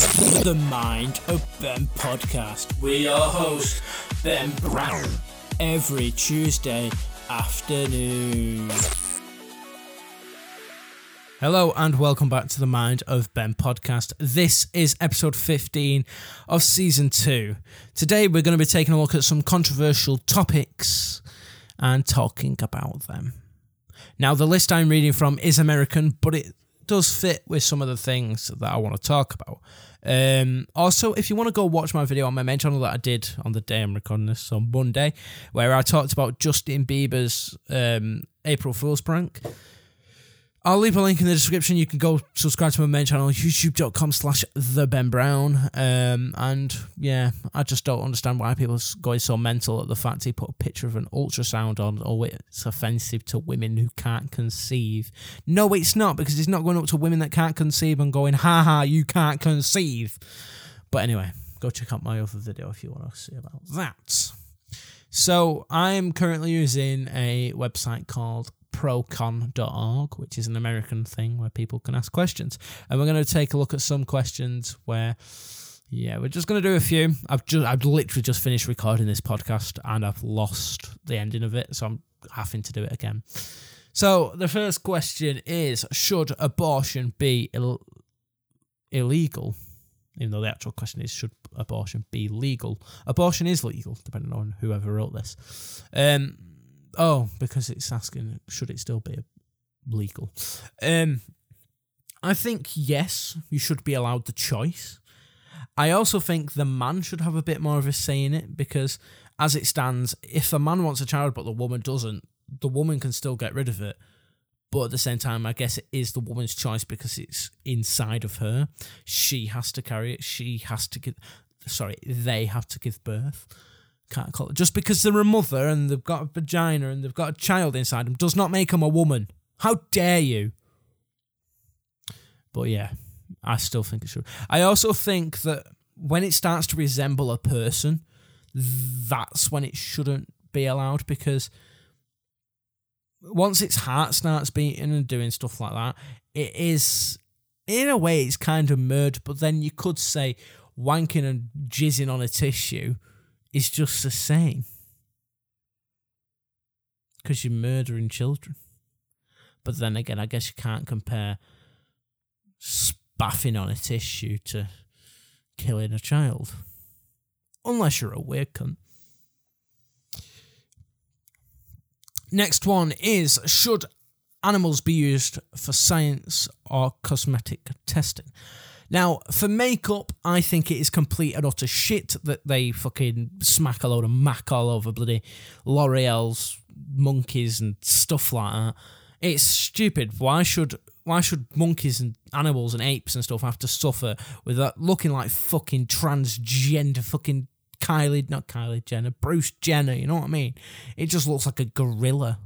The Mind of Ben podcast with your host, Ben Brown, every Tuesday afternoon. Hello and welcome back to the Mind of Ben podcast. This is episode 15 of season 2. Today we're going to be taking a look at some controversial topics and talking about them. Now, the list I'm reading from is American, but it does fit with some of the things that I want to talk about. Also, if you want to go watch my video on my main channel that I did on the day I'm recording this, on Monday, where I talked about Justin Bieber's April Fool's prank, I'll leave a link in the description. You can go subscribe to my main channel, youtube.com/TheBenBrown. And yeah, I just don't understand why people are going so mental at the fact he put a picture of an ultrasound on. Oh, it's offensive to women who can't conceive. No, it's not, because it's not going up to women that can't conceive and going, haha, you can't conceive. But anyway, go check out my other video if you want to see about that. So I'm currently using a website called Procon.org, which is an American thing where people can ask questions. And we're going to take a look at some questions where, yeah, we're just going to do a few. I've literally just finished recording this podcast and I've lost the ending of it, so I'm having to do it again. So the first question is, should abortion be illegal? Even though the actual question is, should abortion be legal? Abortion is legal, depending on whoever wrote this. Because it's asking, should it still be legal? I think, yes, you should be allowed the choice. I also think the man should have a bit more of a say in it, because as it stands, if the man wants a child but the woman doesn't, the woman can still get rid of it. But at the same time, I guess it is the woman's choice because it's inside of her. She has to carry it. They have to give birth. Can't call it. Just because they're a mother and they've got a vagina and they've got a child inside them does not make them a woman. How dare you? But yeah, I still think it's true. I also think that when it starts to resemble a person, that's when it shouldn't be allowed, because once its heart starts beating and doing stuff like that, it is, in a way, it's kind of murder. But then you could say wanking and jizzing on a tissue is just the same, because you're murdering children. But then again, I guess you can't compare spaffing on a tissue to killing a child, unless you're a weird cunt. Next one is, should animals be used for science or cosmetic testing? Now, for makeup, I think it is complete and utter shit that they fucking smack a load of mac all over bloody L'Oreal's monkeys and stuff like that. It's stupid. Why should monkeys and animals and apes and stuff have to suffer with that, looking like fucking transgender fucking Bruce Jenner, you know what I mean? It just looks like a gorilla.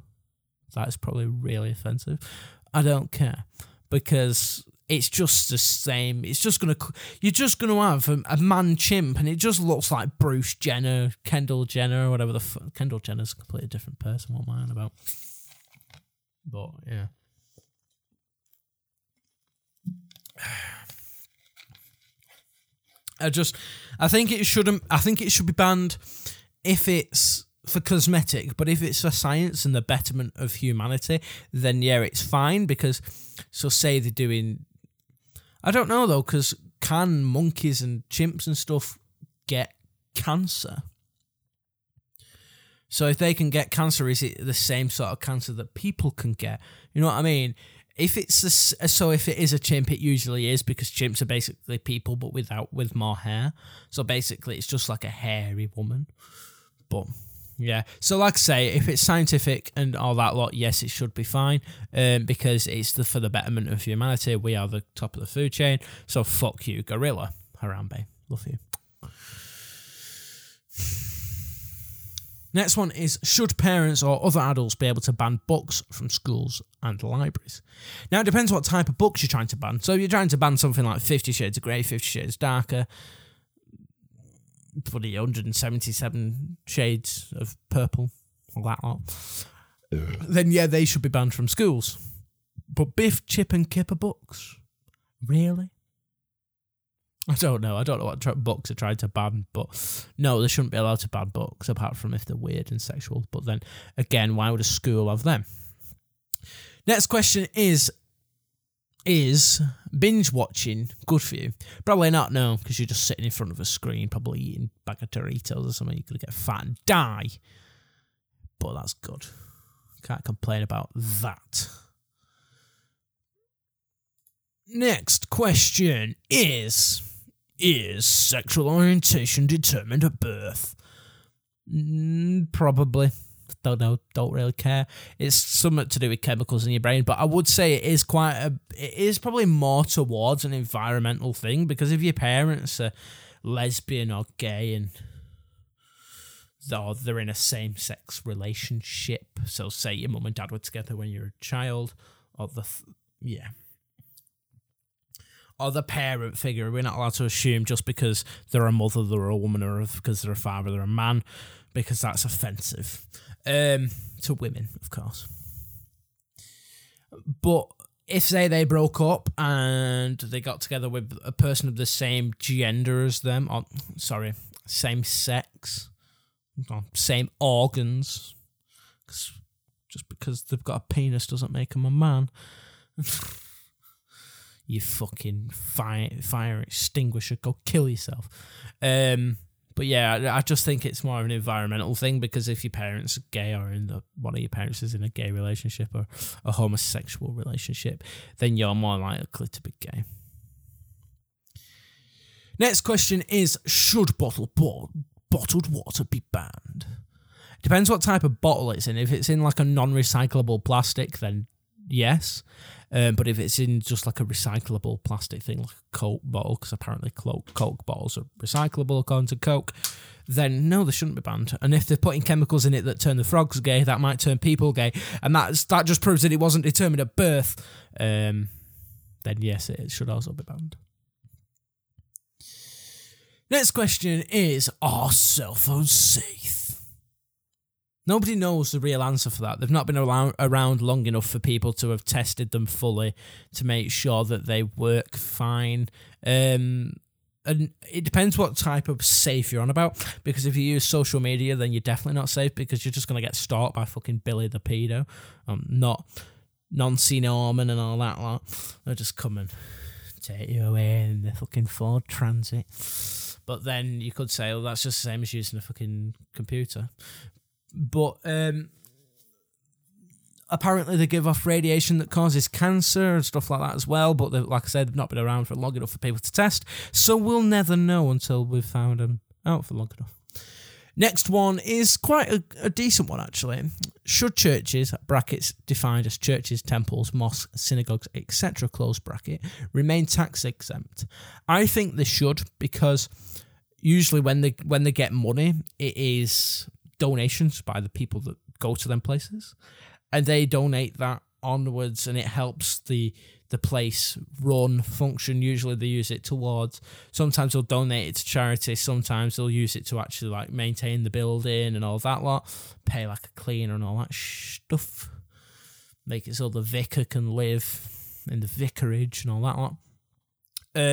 That is probably really offensive. I don't care, because it's just the same. It's just going to, you're just going to have a man chimp, and it just looks like Bruce Jenner, Kendall Jenner, or whatever the fuck. Kendall Jenner's a completely different person. What am I on about? But yeah. I think it should be banned if it's for cosmetic, but if it's for science and the betterment of humanity, then yeah, it's fine. Because, so say they're doing, I don't know though, because can monkeys and chimps and stuff get cancer? So if they can get cancer, is it the same sort of cancer that people can get? You know what I mean? If it is a chimp, it usually is, because chimps are basically people but with more hair. So basically, it's just like a hairy woman. But yeah, so like I say, if it's scientific and all that lot, yes, it should be fine, because it's for the betterment of humanity. We are the top of the food chain, so fuck you, gorilla. Harambe, love you. Next one is, should parents or other adults be able to ban books from schools and libraries? Now, it depends what type of books you're trying to ban. So if you're trying to ban something like 50 Shades of Grey, 50 Shades Darker, bloody 177 Shades of Purple, all that lot, then yeah, they should be banned from schools. But Biff, Chip, and Kipper books? Really? I don't know. I don't know what books are trying to ban, but no, they shouldn't be allowed to ban books apart from if they're weird and sexual. But then again, why would a school have them? Next question is binge watching good for you? Probably not, no, because you're just sitting in front of a screen, probably eating a bag of Doritos or something. You're going to get fat and die. But that's good. Can't complain about that. Next question is sexual orientation determined at birth? Probably. Don't know, don't really care. It's something to do with chemicals in your brain, but I would say it is probably more towards an environmental thing, because if your parents are lesbian or gay and they're in a same-sex relationship, so say your mum and dad were together when you were a child, or the parent figure, we're not allowed to assume just because they're a mother, they're a woman, or because they're a father, they're a man, because that's offensive to women, of course. But if, say, they broke up and they got together with a person of the same gender as them, or, sorry, same sex, or same organs, just because they've got a penis doesn't make them a man. You fucking fire extinguisher, go kill yourself. But yeah, I just think it's more of an environmental thing, because if your parents are gay, or one of your parents is in a gay relationship or a homosexual relationship, then you're more likely to be gay. Next question is, should bottled water be banned? Depends what type of bottle it's in. If it's in like a non-recyclable plastic, then yes. But if it's in just like a recyclable plastic thing, like a Coke bottle, because apparently Coke bottles are recyclable according to Coke, then no, they shouldn't be banned. And if they're putting chemicals in it that turn the frogs gay, that might turn people gay. And that just proves that it wasn't determined at birth. Then yes, it should also be banned. Next question is, are cell phones safe? Nobody knows the real answer for that. They've not been around long enough for people to have tested them fully to make sure that they work fine. And it depends what type of safe you're on about, because if you use social media, then you're definitely not safe, because you're just going to get stalked by fucking Billy the pedo, not Nancy Norman and all that lot. They'll just come and take you away in the fucking Ford Transit. But then you could say, oh, that's just the same as using a fucking computer. But apparently they give off radiation that causes cancer and stuff like that as well. But like I said, they've not been around for long enough for people to test. So we'll never know until we've found them out for long enough. Next one is quite a decent one, actually. Should churches, brackets defined as churches, temples, mosques, synagogues, etc., close bracket, remain tax exempt? I think they should, because usually when they get money, it is donations by the people that go to them places, and they donate that onwards, and it helps the place run, function. Usually they use it towards, sometimes they'll donate it to charity, sometimes they'll use it to actually like maintain the building and all that lot, pay like a cleaner and all that stuff, make it so the vicar can live in the vicarage and all that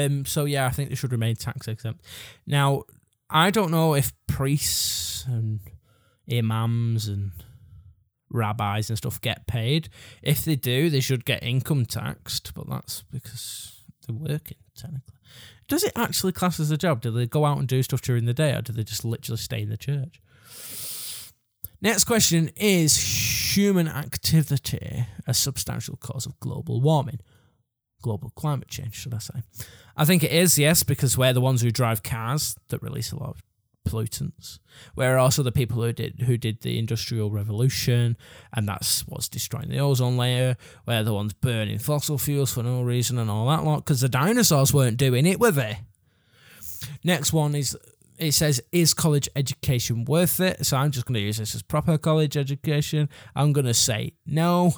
lot. So yeah, I think they should remain tax exempt. Now, I don't know if priests and imams and rabbis and stuff get paid. If they do, they should get income taxed, but that's because they're working, technically. Does it actually class as a job? Do they go out and do stuff during the day, or do they just literally stay in the church? Next question is, human activity a substantial cause of global warming? Global climate change, should I say? I think it is, yes, because we're the ones who drive cars that release a lot of pollutants. We're also the people who did the Industrial Revolution, and that's what's destroying the ozone layer. We're the ones burning fossil fuels for no reason and all that lot, because the dinosaurs weren't doing it, were they? Next one is, it says, is college education worth it? So I'm just going to use this as proper college education. I'm going to say no.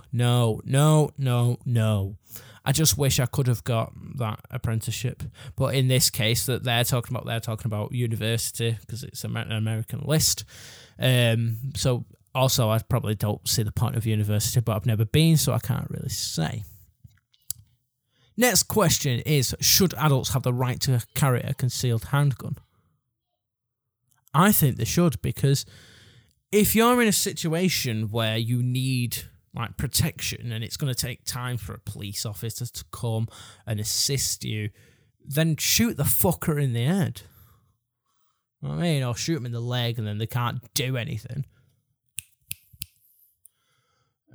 I just wish I could have got that apprenticeship. But in this case that they're talking about university, because it's an American list. So also, I probably don't see the point of university, but I've never been, so I can't really say. Next question is, should adults have the right to carry a concealed handgun? I think they should, because if you're in a situation where you need like protection and it's going to take time for a police officer to come and assist you, then shoot the fucker in the head. I mean, or shoot them in the leg and then they can't do anything.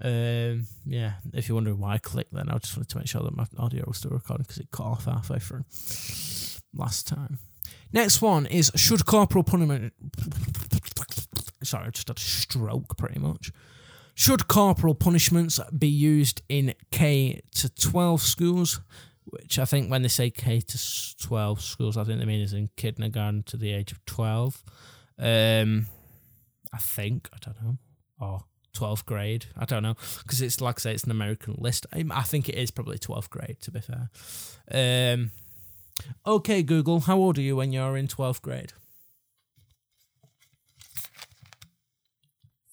Yeah, if you're wondering why I clicked then, I just wanted to make sure that my audio was still recording because it cut off halfway through last time. Next one is, should corporal punishment... Sorry, I just had a stroke pretty much. Should corporal punishments be used in K-12 schools? Which I think when they say K-12 schools, I think they mean is in kindergarten to the age of 12. I think, I don't know. Or 12th grade, I don't know. Because it's, like I say, it's an American list. I think it is probably 12th grade, to be fair. Okay, Google, how old are you when you're in 12th grade?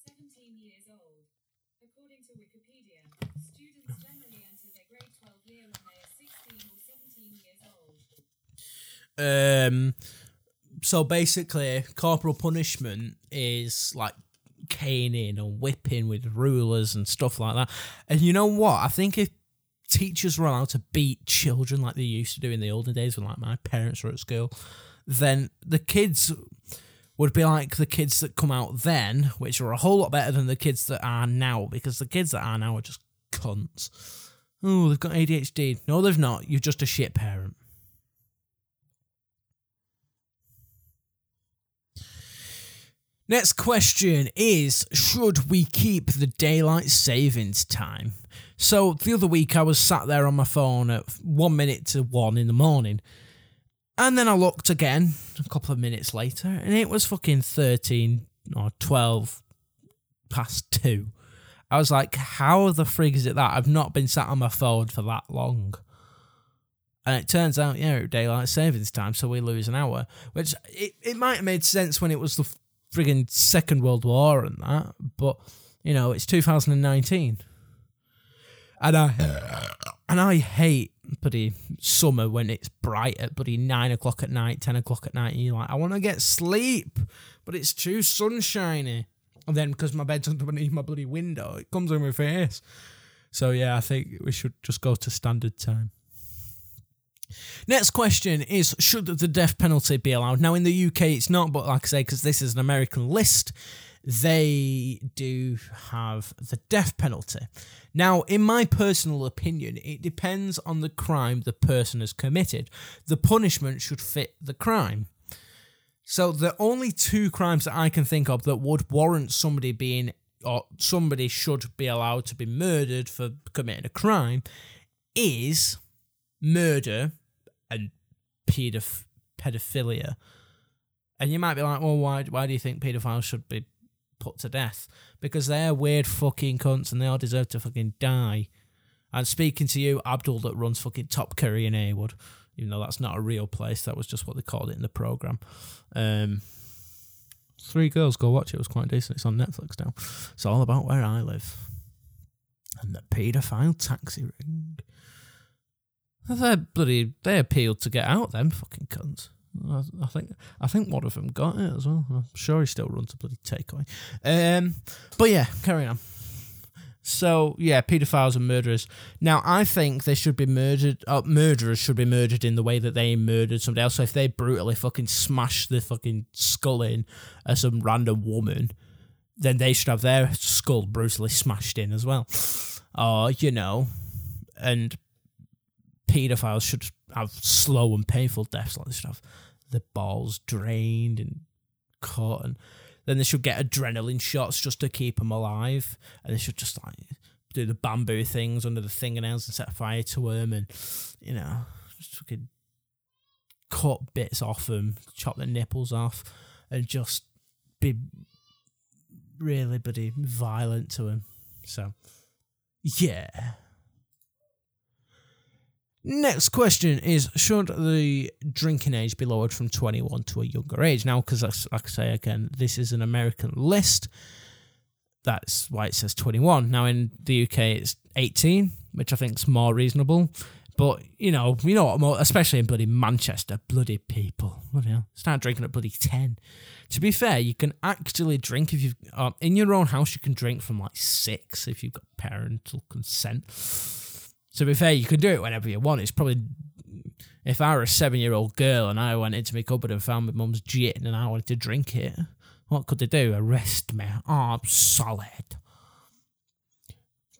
17 years old. According to Wikipedia, students generally enter their grade 12 year when they are 16 or 17 years old. So basically, corporal punishment is like caning and whipping with rulers and stuff like that. And you know what? I think if teachers were allowed to beat children like they used to do in the olden days when like my parents were at school, then the kids would be like the kids that come out then, which are a whole lot better than the kids that are now, because the kids that are now are just cunts. Oh, they've got ADHD. No, they've not. You're just a shit parent. Next question is, should we keep the daylight savings time? So the other week I was sat there on my phone at 1 minute to 1 in the morning, and then I looked again a couple of minutes later and it was fucking 13 or 12 past 2. I was like, how the frig is it that I've not been sat on my phone for that long? And it turns out, yeah, daylight savings time, so we lose an hour, which it might have made sense when it was the friggin' Second World War and that, but you know, it's 2019, and I hate bloody summer when it's bright at bloody 9 o'clock at night, 10 o'clock at night, and you're like, I want to get sleep, but it's too sunshiny, and then because my bed's underneath my bloody window, it comes in my face. So yeah, I think we should just go to standard time. Next question is, should the death penalty be allowed? Now, in the UK, it's not, but like I say, because this is an American list, they do have the death penalty. Now, in my personal opinion, it depends on the crime the person has committed. The punishment should fit the crime. So the only two crimes that I can think of that would warrant somebody being, or somebody should be allowed to be murdered for committing a crime, is... murder and pedophilia. And you might be like, well, why do you think pedophiles should be put to death? Because they're weird fucking cunts and they all deserve to fucking die. And speaking to you, Abdul, that runs fucking Top Curry in Haywood, even though that's not a real place, that was just what they called it in the programme. 3 girls, go watch it, it was quite decent, it's on Netflix now. It's all about where I live. And the paedophile taxi ring. They appealed to get out, them fucking cunts. I think one of them got it as well. I'm sure he still runs a bloody takeaway. But yeah, carry on. So yeah, paedophiles and murderers. Now I think they should be murdered. Murderers should be murdered in the way that they murdered somebody else. So if they brutally fucking smash the fucking skull in of some random woman, then they should have their skull brutally smashed in as well. Or you know, and. Paedophiles should have slow and painful deaths, like they should have the balls drained and cut, and then they should get adrenaline shots just to keep them alive, and they should just like do the bamboo things under the fingernails and set fire to them, and you know, just fucking cut bits off them, chop the nipples off, and just be really bloody violent to them. So yeah. Next question is, should the drinking age be lowered from 21 to a younger age? Now, because like I say again, this is an American list. That's why it says 21. Now, in the UK, it's 18, which I think is more reasonable. But, you know what, especially in bloody Manchester, bloody people, bloody hell, start drinking at bloody 10. To be fair, you can actually drink if you've, in your own house, you can drink from like 6 if you've got parental consent. To be fair, you can do it whenever you want. It's probably, if I were a 7-year-old girl and I went into my cupboard and found my mum's gin and I wanted to drink it, what could they do? Arrest me. Oh, I'm solid.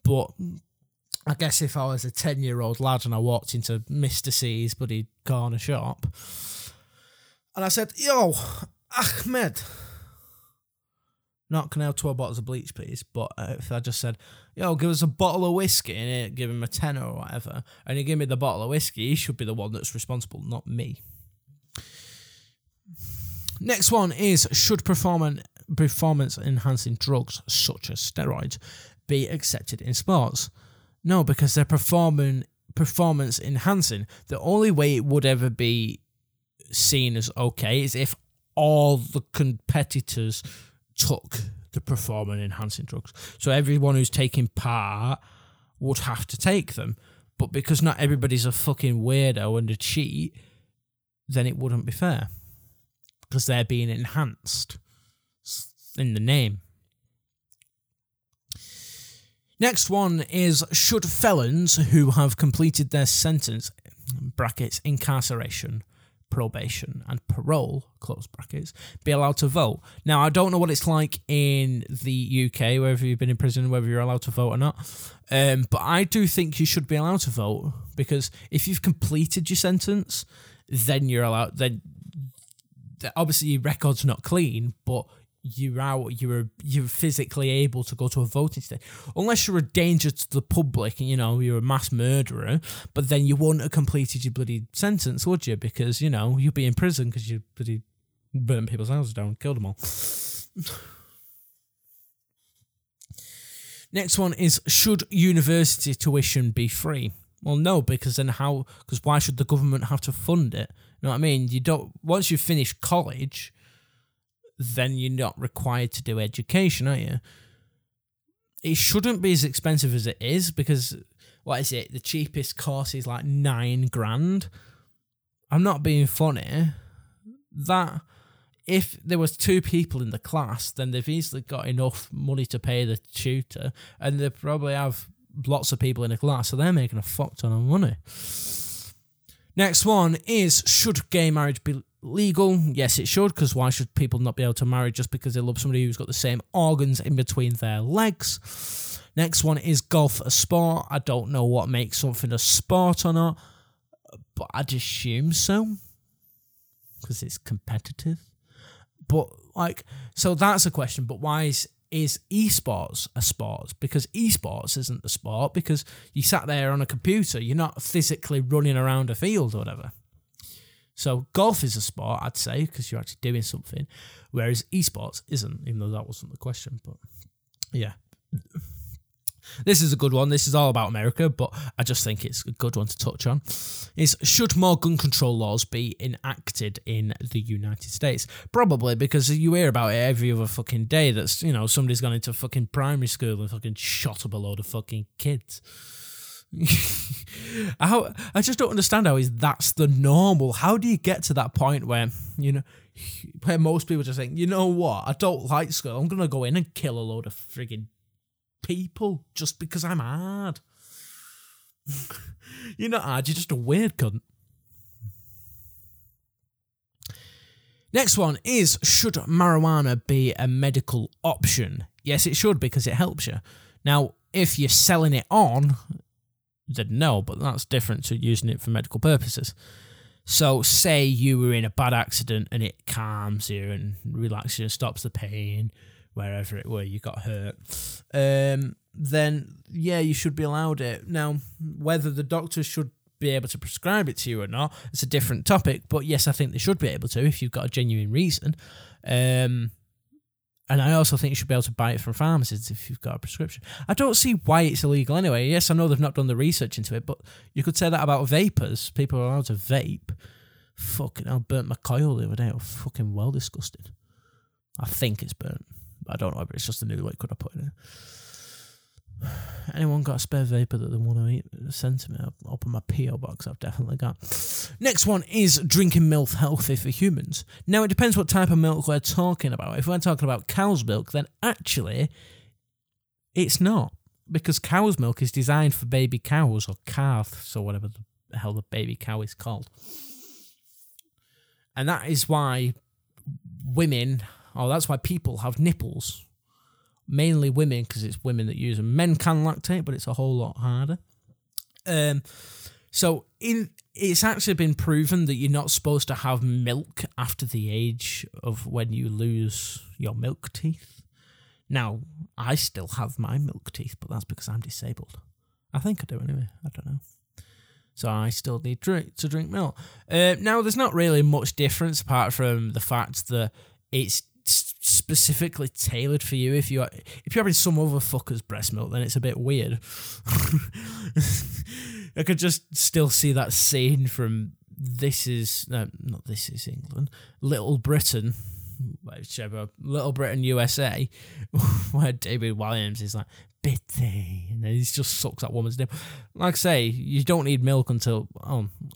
But I guess if I was a 10-year-old lad and I walked into Mr. C's bloody corner shop and I said, yo, Ahmed, not can I have 12 bottles of bleach, please? But if I just said, yo, give us a bottle of whiskey and it, give him a tenner or whatever, and he give me the bottle of whiskey, he should be the one that's responsible, not me. Next one is, should performance-enhancing drugs, such as steroids, be accepted in sports? No, because they're performance-enhancing. The only way it would ever be seen as okay is if all the competitors took the performance-enhancing drugs. So everyone who's taking part would have to take them. But because not everybody's a fucking weirdo and a cheat, then it wouldn't be fair. Because they're being enhanced in the name. Next one is, should felons who have completed their sentence, brackets, incarceration, probation, and parole, close brackets, be allowed to vote? Now, I don't know what it's like in the UK, whether you've been in prison, whether you're allowed to vote or not, but I do think you should be allowed to vote, because if you've completed your sentence, then you're allowed, then obviously your record's not clean, but you're out, you're physically able to go to a voting stage. Unless you're a danger to the public and, you're a mass murderer, but then you wouldn't have completed your bloody sentence, would you? Because, you'd be in prison because you bloody burned people's houses down and killed them all. Next one is, should university tuition be free? Well, no, because then because why should the government have to fund it? You know what I mean? You don't, once you finish college, then you're not required to do education, are you? It shouldn't be as expensive as it is, because, what is it, the cheapest course is like 9 grand. I'm not being funny. That, if there was 2 people in the class, then they've easily got enough money to pay the tutor, and they probably have lots of people in a class, so they're making a fuck ton of money. Next one is, should gay marriage be legal? Yes, it should, because why should people not be able to marry just because they love somebody who's got the same organs in between their legs? Next one is, golf a sport? I don't know what makes something a sport or not, but I'd assume so, because it's competitive. But, so that's a question, but why is esports a sport? Because esports isn't a sport, because you sat there on a computer, you're not physically running around a field or whatever. So golf is a sport, I'd say, because you're actually doing something, whereas esports isn't, even though that wasn't the question, but yeah. This is a good one. This is all about America, but I just think it's a good one to touch on. Is, should more gun control laws be enacted in the United States? Probably, because you hear about it every other fucking day. That's, somebody's gone into fucking primary school and fucking shot up a load of fucking kids. I just don't understand how that's the normal. How do you get to that point where, where most people just think, you know what, I don't like school. I'm going to go in and kill a load of friggin' people just because I'm hard. You're not hard, you're just a weird cunt. Next one is, should marijuana be a medical option? Yes, it should, because it helps you. Now, if you're selling it on, then no, but that's different to using it for medical purposes. So, say you were in a bad accident and it calms you and relaxes you and stops the pain, wherever it were you got hurt, then, yeah, you should be allowed it. Now, whether the doctor should be able to prescribe it to you or not, it's a different topic, but yes, I think they should be able to if you've got a genuine reason. And I also think you should be able to buy it from pharmacies if you've got a prescription. I don't see why it's illegal anyway. Yes, I know they've not done the research into it, but you could say that about vapors. People are allowed to vape. Fucking hell, I burnt my coil the other day. It was fucking well disgusting. I think it's burnt. I don't know, but it's just the new liquid I put in it. Anyone got a spare vapor that they want to eat? Send to me. I'll open my P.O. box. I've definitely got. Next one is drinking milk healthy for humans. Now, it depends what type of milk we're talking about. If we're talking about cow's milk, then actually it's not. Because cow's milk is designed for baby cows or calves or whatever the hell the baby cow is called. And that is why people have nipples. Mainly women, because it's women that use them. Men can lactate, but it's a whole lot harder. It's actually been proven that you're not supposed to have milk after the age of when you lose your milk teeth. Now, I still have my milk teeth, but that's because I'm disabled. I think I do anyway. I don't know. So I still need to drink milk. Now, there's not really much difference apart from the fact that it's specifically tailored for you. If you're having some other fucker's breast milk, then it's a bit weird. I could just still see that scene from This Is England, Little Britain, whichever, Little Britain USA, where David Williams is like, bitty, and then he just sucks that woman's nipple. Like I say, you don't need milk until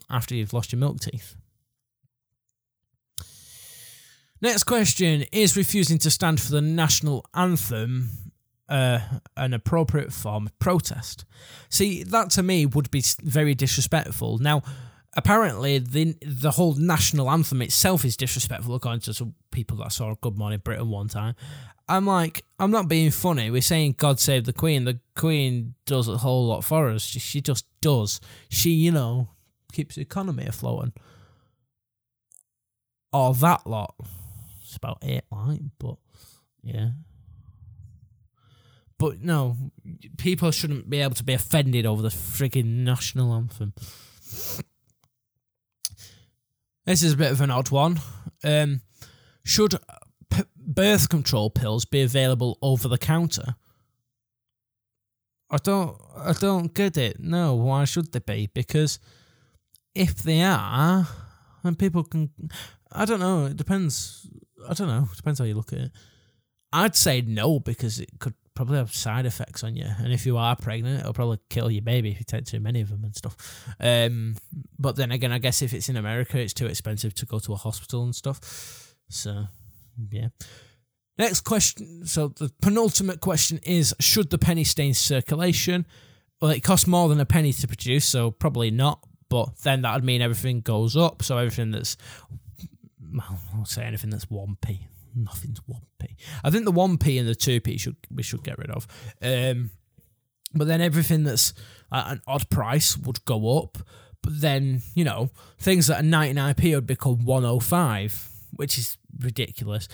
after you've lost your milk teeth. Next question is refusing to stand for the national anthem, an appropriate form of protest. See, that to me would be very disrespectful. Now, apparently the whole national anthem itself is disrespectful, according to some people that saw Good Morning Britain one time. I'm like, I'm not being funny. We're saying God save the Queen. The Queen does a whole lot for us. She just does. She, keeps the economy afloat. And all that lot. It's about it, like, but yeah. But no, people shouldn't be able to be offended over the frigging national anthem. This is a bit of an odd one. Should birth control pills be available over the counter? I don't get it. No, why should they be? Because if they are, then people can. I don't know. It depends. I don't know. It depends how you look at it. I'd say no, because it could probably have side effects on you. And if you are pregnant, it'll probably kill your baby if you take too many of them and stuff. But then again, I guess if it's in America, it's too expensive to go to a hospital and stuff. So, yeah. Next question. So the penultimate question is, should the penny stay in circulation? Well, it costs more than a penny to produce, so probably not. But then that would mean everything goes up. So everything that's... I won't say anything that's 1p. Nothing's 1p. I think the 1p and the 2p we should get rid of. But then everything that's at an odd price would go up. But then, things that are 99p would become 105, which is ridiculous.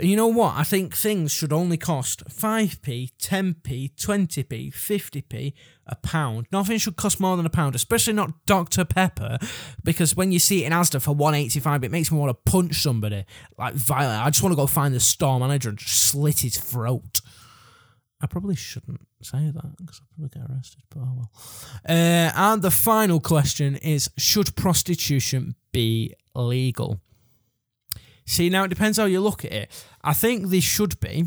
You know what? I think things should only cost 5p, 10p, 20p, 50p, a pound. Nothing should cost more than a pound, especially not Dr. Pepper, because when you see it in Asda for $1.85, it makes me want to punch somebody, like, violently. I just want to go find the store manager and just slit his throat. I probably shouldn't say that, because I'll probably get arrested, but I will. And the final question is, should prostitution be legal? See, now it depends how you look at it. I think they should be,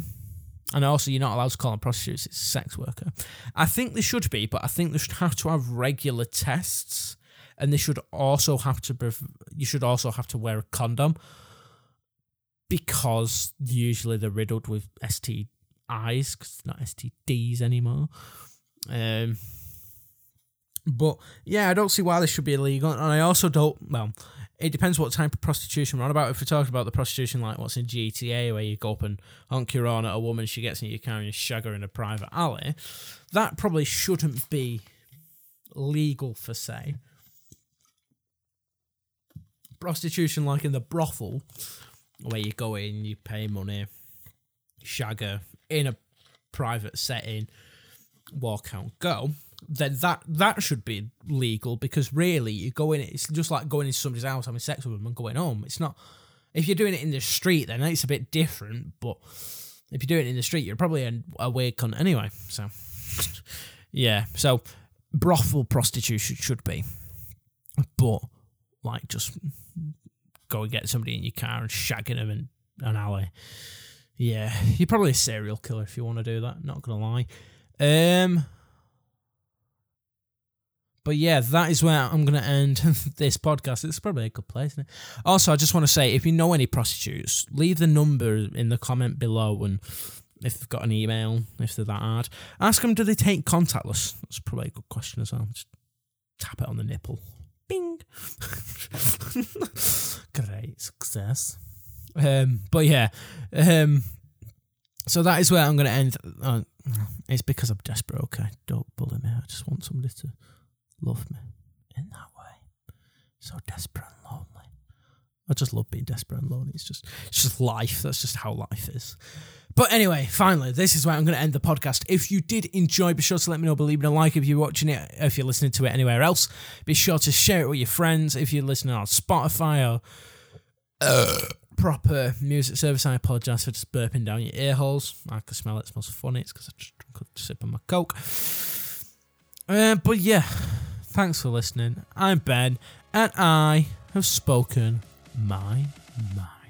and also you're not allowed to call them prostitutes, it's a sex worker. I think they should be, but I think they should have to have regular tests, and they should also have to, you should also have to wear a condom, because usually they're riddled with STIs, because they're not STDs anymore. But yeah, I don't see why this should be illegal, and I also don't, it depends what type of prostitution we're on about. If we're talking about the prostitution like what's in GTA, where you go up and honk your horn at a woman, she gets in your car and you shag her in a private alley, that probably shouldn't be legal, for say. Prostitution like in the brothel, where you go in, you pay money, shag her in a private setting, walk out, go... then that should be legal, because really you go in, it's just like going into somebody's house, having sex with them and going home. It's not, if you're doing it in the street, then it's a bit different, but if you're doing it in the street, you're probably a weird cunt anyway. So yeah, so brothel prostitution should be, but like just go and get somebody in your car and shagging them in an alley. Yeah, you're probably a serial killer if you want to do that, not gonna lie. But yeah, that is where I'm going to end this podcast. It's probably a good place, isn't it? Also, I just want to say, if you know any prostitutes, leave the number in the comment below, and if they've got an email, if they're that hard, ask them, do they take contactless? That's probably a good question as well. Just tap it on the nipple. Bing. Great success. But yeah, so that is where I'm going to end. It's because I'm desperate, okay? Don't bully me. I just want somebody to love me in that way. So desperate and lonely. I just love being desperate and lonely. It's just life. That's just how life is. But anyway, finally, this is where I'm going to end the podcast. If you did enjoy, be sure to let me know by leaving a like if you're watching it, if you're listening to it anywhere else. Be sure to share it with your friends. If you're listening on Spotify or proper music service, I apologise for just burping down your ear holes. I can smell it. It smells funny. It's because I just drunk a sip of my Coke. But yeah, thanks for listening. I'm Ben, and I have spoken my mind.